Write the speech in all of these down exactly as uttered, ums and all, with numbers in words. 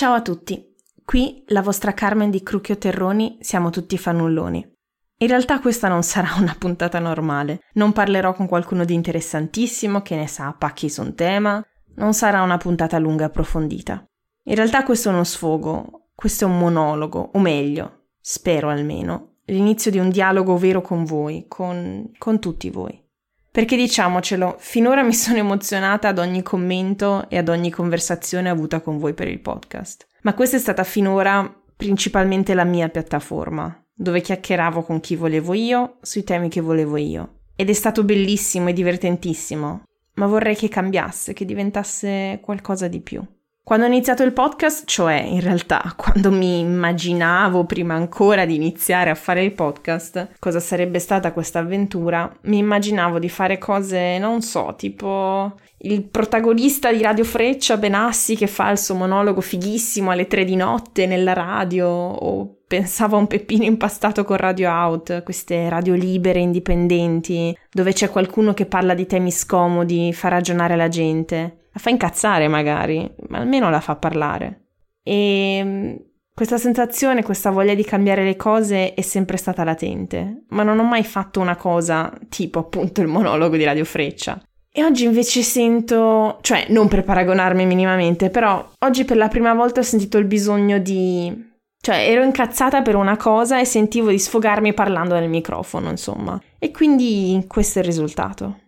Ciao a tutti, qui la vostra Carmen di Crucchio Terroni, siamo tutti fanulloni. In realtà questa non sarà una puntata normale, non parlerò con qualcuno di interessantissimo che ne sa a pacchi su un tema, non sarà una puntata lunga e approfondita. In realtà questo è uno sfogo, questo è un monologo, o meglio, spero almeno, l'inizio di un dialogo vero con voi, con, con tutti voi. Perché diciamocelo, finora mi sono emozionata ad ogni commento e ad ogni conversazione avuta con voi per il podcast. Ma questa è stata finora principalmente la mia piattaforma, dove chiacchieravo con chi volevo io, sui temi che volevo io. Ed è stato bellissimo e divertentissimo, ma vorrei che cambiasse, che diventasse qualcosa di più. Quando ho iniziato il podcast, cioè in realtà quando mi immaginavo prima ancora di iniziare a fare il podcast, cosa sarebbe stata questa avventura, mi immaginavo di fare cose, non so, tipo il protagonista di Radio Freccia, Benassi, che fa il suo monologo fighissimo alle tre di notte nella radio, o pensavo a un peppino impastato con Radio Out, queste radio libere, indipendenti, dove c'è qualcuno che parla di temi scomodi, fa ragionare la gente. La fa incazzare magari, ma almeno la fa parlare. E questa sensazione, questa voglia di cambiare le cose è sempre stata latente, ma non ho mai fatto una cosa tipo appunto il monologo di Radio Freccia. E oggi invece sento, cioè non per paragonarmi minimamente, però oggi per la prima volta ho sentito il bisogno di... Cioè ero incazzata per una cosa e sentivo di sfogarmi parlando nel microfono, insomma. E quindi questo è il risultato.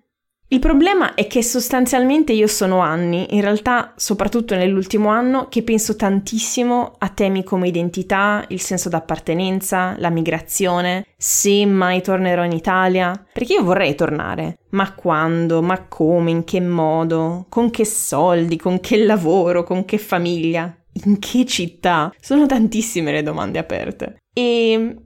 Il problema è che sostanzialmente io sono anni, in realtà soprattutto nell'ultimo anno, che penso tantissimo a temi come identità, il senso d'appartenenza, la migrazione, se mai tornerò in Italia, perché io vorrei tornare, ma quando, ma come, in che modo, con che soldi, con che lavoro, con che famiglia, in che città? Sono tantissime le domande aperte. E...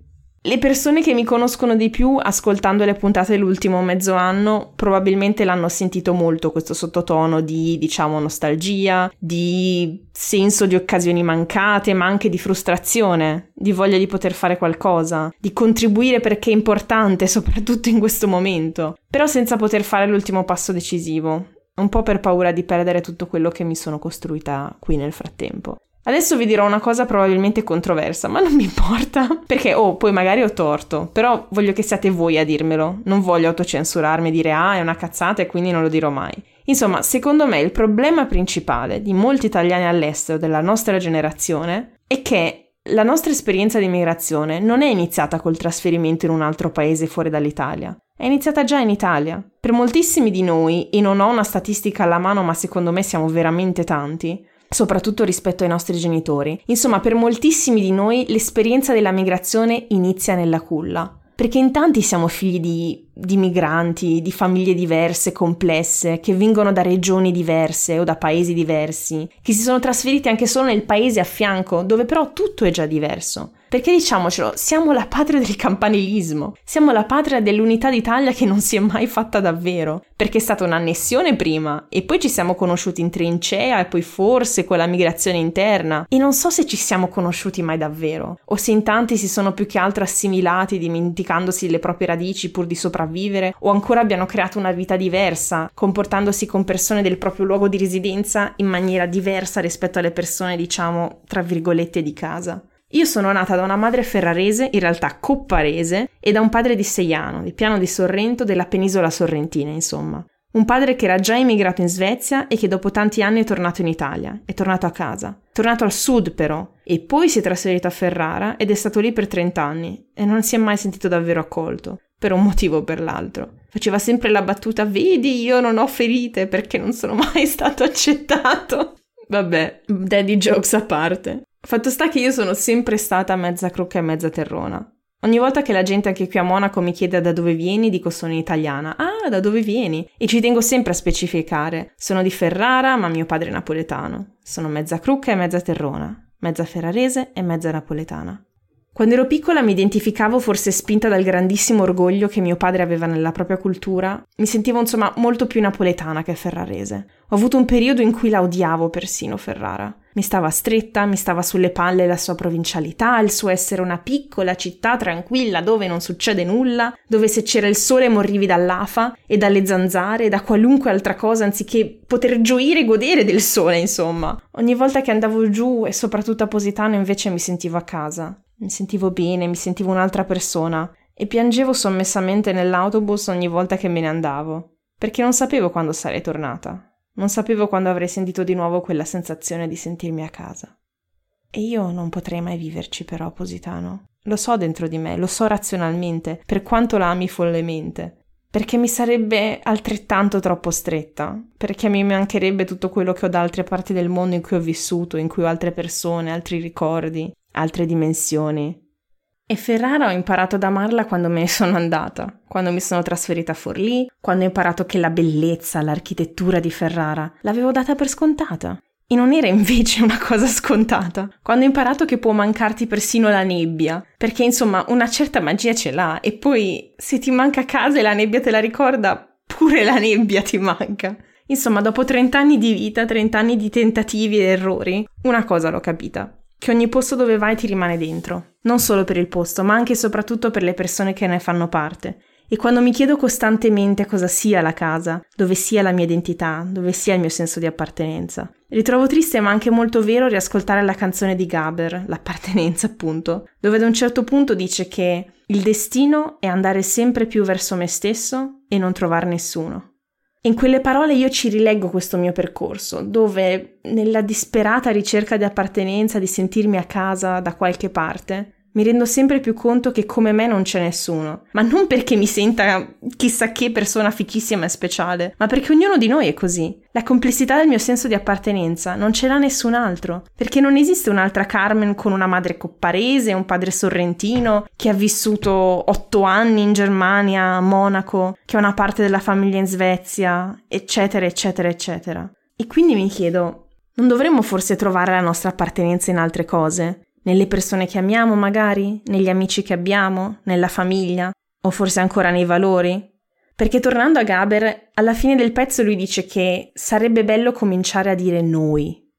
Le persone che mi conoscono di più, ascoltando le puntate dell'ultimo mezzo anno, probabilmente l'hanno sentito molto questo sottotono di, diciamo, nostalgia, di senso di occasioni mancate, ma anche di frustrazione, di voglia di poter fare qualcosa, di contribuire perché è importante, soprattutto in questo momento, però senza poter fare l'ultimo passo decisivo, un po' per paura di perdere tutto quello che mi sono costruita qui nel frattempo. Adesso vi dirò una cosa probabilmente controversa, ma non mi importa, perché oh, poi magari ho torto, però voglio che siate voi a dirmelo, non voglio autocensurarmi e dire ah, è una cazzata e quindi non lo dirò mai. Insomma, secondo me il problema principale di molti italiani all'estero della nostra generazione è che la nostra esperienza di migrazione non è iniziata col trasferimento in un altro paese fuori dall'Italia, è iniziata già in Italia. Per moltissimi di noi, e non ho una statistica alla mano, ma secondo me siamo veramente tanti, soprattutto rispetto ai nostri genitori. Insomma, per moltissimi di noi l'esperienza della migrazione inizia nella culla, perché in tanti siamo figli di, di migranti, di famiglie diverse, complesse, che vengono da regioni diverse o da paesi diversi, che si sono trasferiti anche solo nel paese a fianco, dove però tutto è già diverso. Perché diciamocelo, siamo la patria del campanilismo, siamo la patria dell'unità d'Italia che non si è mai fatta davvero, perché è stata un'annessione prima e poi ci siamo conosciuti in trincea e poi forse con la migrazione interna e non so se ci siamo conosciuti mai davvero o se in tanti si sono più che altro assimilati dimenticandosi le proprie radici pur di sopravvivere o ancora abbiano creato una vita diversa comportandosi con persone del proprio luogo di residenza in maniera diversa rispetto alle persone diciamo tra virgolette di casa. Io sono nata da una madre ferrarese, in realtà copparese, e da un padre di Seiano, di Piano di Sorrento, della penisola sorrentina, insomma. Un padre che era già emigrato in Svezia e che dopo tanti anni è tornato in Italia, è tornato a casa. Tornato al sud però, e poi si è trasferito a Ferrara ed è stato lì per trenta anni e non si è mai sentito davvero accolto, per un motivo o per l'altro. Faceva sempre la battuta, vedi, io non ho ferite perché non sono mai stato accettato. Vabbè, daddy jokes a parte. Fatto sta che io sono sempre stata mezza crocca e mezza terrona. Ogni volta che la gente anche qui a Monaco mi chiede da dove vieni, dico sono italiana. Ah, da dove vieni? E ci tengo sempre a specificare. Sono di Ferrara, ma mio padre è napoletano. Sono mezza crocca e mezza terrona, mezza ferrarese e mezza napoletana. Quando ero piccola mi identificavo, forse spinta dal grandissimo orgoglio che mio padre aveva nella propria cultura, mi sentivo insomma molto più napoletana che ferrarese. Ho avuto un periodo in cui la odiavo persino Ferrara. Mi stava stretta, mi stava sulle palle la sua provincialità, il suo essere una piccola città tranquilla dove non succede nulla, dove se c'era il sole morivi dall'afa e dalle zanzare e da qualunque altra cosa anziché poter gioire e godere del sole, insomma. Ogni volta che andavo giù e soprattutto a Positano invece mi sentivo a casa. Mi sentivo bene, mi sentivo un'altra persona e piangevo sommessamente nell'autobus ogni volta che me ne andavo, perché non sapevo quando sarei tornata. Non sapevo quando avrei sentito di nuovo quella sensazione di sentirmi a casa. E io non potrei mai viverci però, Positano. Lo so dentro di me, lo so razionalmente, per quanto la ami follemente, perché mi sarebbe altrettanto troppo stretta, perché mi mancherebbe tutto quello che ho da altre parti del mondo in cui ho vissuto, in cui ho altre persone, altri ricordi, altre dimensioni. E Ferrara ho imparato ad amarla quando me ne sono andata, quando mi sono trasferita a Forlì, quando ho imparato che la bellezza, l'architettura di Ferrara l'avevo data per scontata. E non era invece una cosa scontata, quando ho imparato che può mancarti persino la nebbia, perché insomma una certa magia ce l'ha e poi se ti manca a casa e la nebbia te la ricorda, pure la nebbia ti manca. Insomma, dopo trent'anni di vita, trent'anni di tentativi e errori, una cosa l'ho capita. Che ogni posto dove vai ti rimane dentro, non solo per il posto, ma anche e soprattutto per le persone che ne fanno parte. E quando mi chiedo costantemente cosa sia la casa, dove sia la mia identità, dove sia il mio senso di appartenenza, ritrovo triste ma anche molto vero riascoltare la canzone di Gaber, L'appartenenza appunto, dove ad un certo punto dice che il destino è andare sempre più verso me stesso e non trovar nessuno. In quelle parole io ci rileggo questo mio percorso, dove nella disperata ricerca di appartenenza, di sentirmi a casa da qualche parte, mi rendo sempre più conto che come me non c'è nessuno. Ma non perché mi senta chissà che persona fichissima e speciale, ma perché ognuno di noi è così. La complessità del mio senso di appartenenza non ce l'ha nessun altro, perché non esiste un'altra Carmen con una madre copparese, un padre sorrentino, che ha vissuto otto anni in Germania, a Monaco, che ha una parte della famiglia in Svezia, eccetera, eccetera, eccetera. E quindi mi chiedo, non dovremmo forse trovare la nostra appartenenza in altre cose? Nelle persone che amiamo magari? Negli amici che abbiamo? Nella famiglia? O forse ancora nei valori? Perché tornando a Gaber, alla fine del pezzo lui dice che sarebbe bello cominciare a dire noi.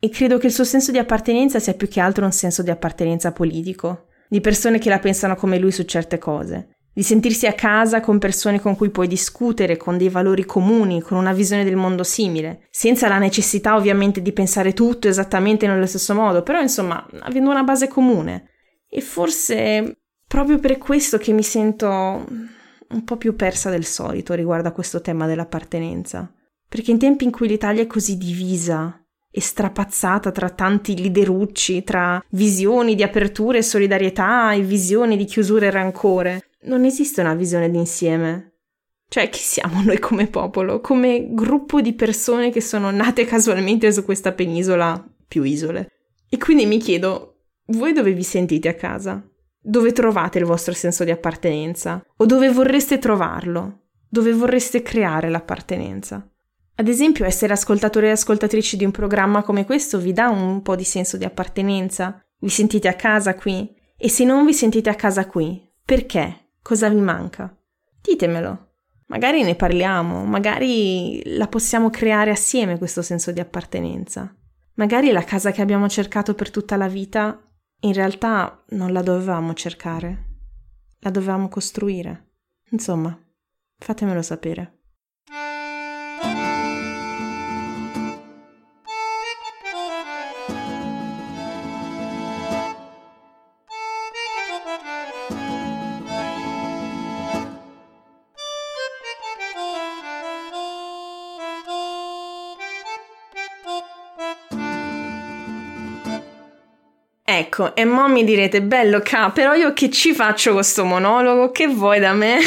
E credo che il suo senso di appartenenza sia più che altro un senso di appartenenza politico, di persone che la pensano come lui su certe cose, di sentirsi a casa con persone con cui puoi discutere, con dei valori comuni, con una visione del mondo simile, senza la necessità ovviamente di pensare tutto esattamente nello stesso modo, però insomma avendo una base comune. E forse proprio per questo che mi sento un po' più persa del solito riguardo a questo tema dell'appartenenza. Perché in tempi in cui l'Italia è così divisa e strapazzata tra tanti liderucci, tra visioni di apertura e solidarietà e visioni di chiusura e rancore, non esiste una visione d'insieme. Cioè, chi siamo noi come popolo, come gruppo di persone che sono nate casualmente su questa penisola più isole? E quindi mi chiedo, voi dove vi sentite a casa? Dove trovate il vostro senso di appartenenza? O dove vorreste trovarlo? Dove vorreste creare l'appartenenza? Ad esempio, essere ascoltatori e ascoltatrici di un programma come questo vi dà un po' di senso di appartenenza? Vi sentite a casa qui? E se non vi sentite a casa qui, perché? Cosa vi manca? Ditemelo. Magari ne parliamo, magari la possiamo creare assieme questo senso di appartenenza. Magari la casa che abbiamo cercato per tutta la vita in realtà non la dovevamo cercare, la dovevamo costruire. Insomma, fatemelo sapere. Ecco, e mo mi direte, bello ca, però io che ci faccio questo monologo? Che vuoi da me?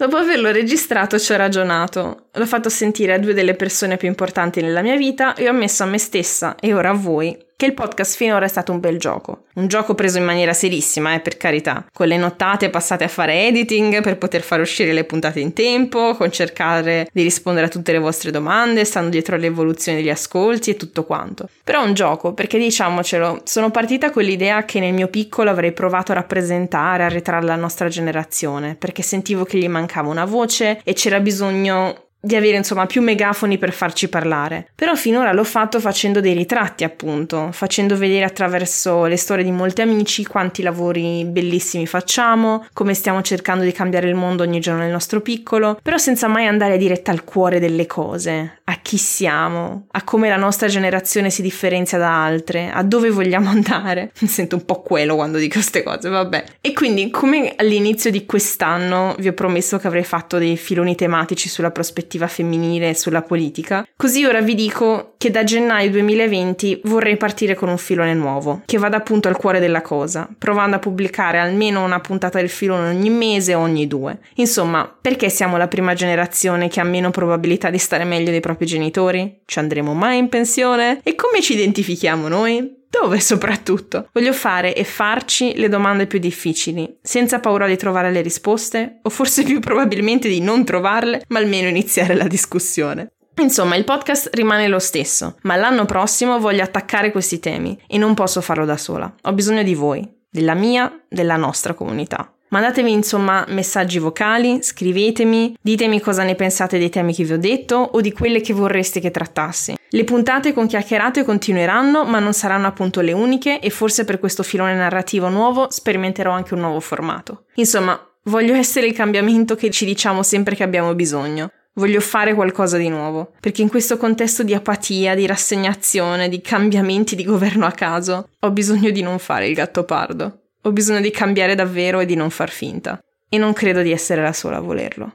Dopo averlo registrato ci ho ragionato, l'ho fatto sentire a due delle persone più importanti nella mia vita e ho ammesso a me stessa, e ora a voi, che il podcast finora è stato un bel gioco. Un gioco preso in maniera serissima, eh, per carità. Con le nottate passate a fare editing per poter far uscire le puntate in tempo, con cercare di rispondere a tutte le vostre domande, stando dietro alle evoluzioni degli ascolti e tutto quanto. Però è un gioco, perché diciamocelo, sono partita con l'idea che nel mio piccolo avrei provato a rappresentare, a arretrare la nostra generazione, perché sentivo che gli mancava una voce e c'era bisogno di avere insomma più megafoni per farci parlare. Però finora l'ho fatto facendo dei ritratti, appunto, facendo vedere attraverso le storie di molti amici quanti lavori bellissimi facciamo, come stiamo cercando di cambiare il mondo ogni giorno nel nostro piccolo, però senza mai andare diretta al cuore delle cose, a chi siamo, a come la nostra generazione si differenzia da altre, a dove vogliamo andare. Mi sento un po' quello quando dico queste cose, vabbè. E quindi, come all'inizio di quest'anno vi ho promesso che avrei fatto dei filoni tematici sulla prospettiva femminile, sulla politica, così ora vi dico che da gennaio duemilaventi vorrei partire con un filone nuovo, che vada appunto al cuore della cosa, provando a pubblicare almeno una puntata del filone ogni mese o ogni due. Insomma, perché siamo la prima generazione che ha meno probabilità di stare meglio dei propri genitori? Ci andremo mai in pensione? E come ci identifichiamo noi? Dove soprattutto? Voglio fare e farci le domande più difficili, senza paura di trovare le risposte, o forse più probabilmente di non trovarle, ma almeno iniziare la discussione. Insomma, il podcast rimane lo stesso, ma l'anno prossimo voglio attaccare questi temi e non posso farlo da sola. Ho bisogno di voi, della mia, della nostra comunità. Mandatevi insomma messaggi vocali, scrivetemi, ditemi cosa ne pensate dei temi che vi ho detto o di quelle che vorreste che trattassi. Le puntate con chiacchierate continueranno, ma non saranno appunto le uniche e forse per questo filone narrativo nuovo sperimenterò anche un nuovo formato. Insomma, voglio essere il cambiamento che ci diciamo sempre che abbiamo bisogno. Voglio fare qualcosa di nuovo, perché in questo contesto di apatia, di rassegnazione, di cambiamenti di governo a caso, ho bisogno di non fare il Gattopardo. Ho bisogno di cambiare davvero e di non far finta. E non credo di essere la sola a volerlo.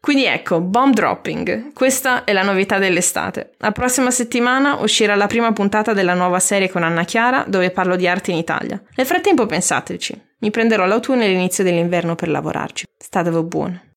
Quindi ecco, bomb dropping. Questa è la novità dell'estate. La prossima settimana uscirà la prima puntata della nuova serie con Anna Chiara, dove parlo di arte in Italia. Nel frattempo pensateci. Mi prenderò l'autunno e l'inizio dell'inverno per lavorarci. Statevi buoni.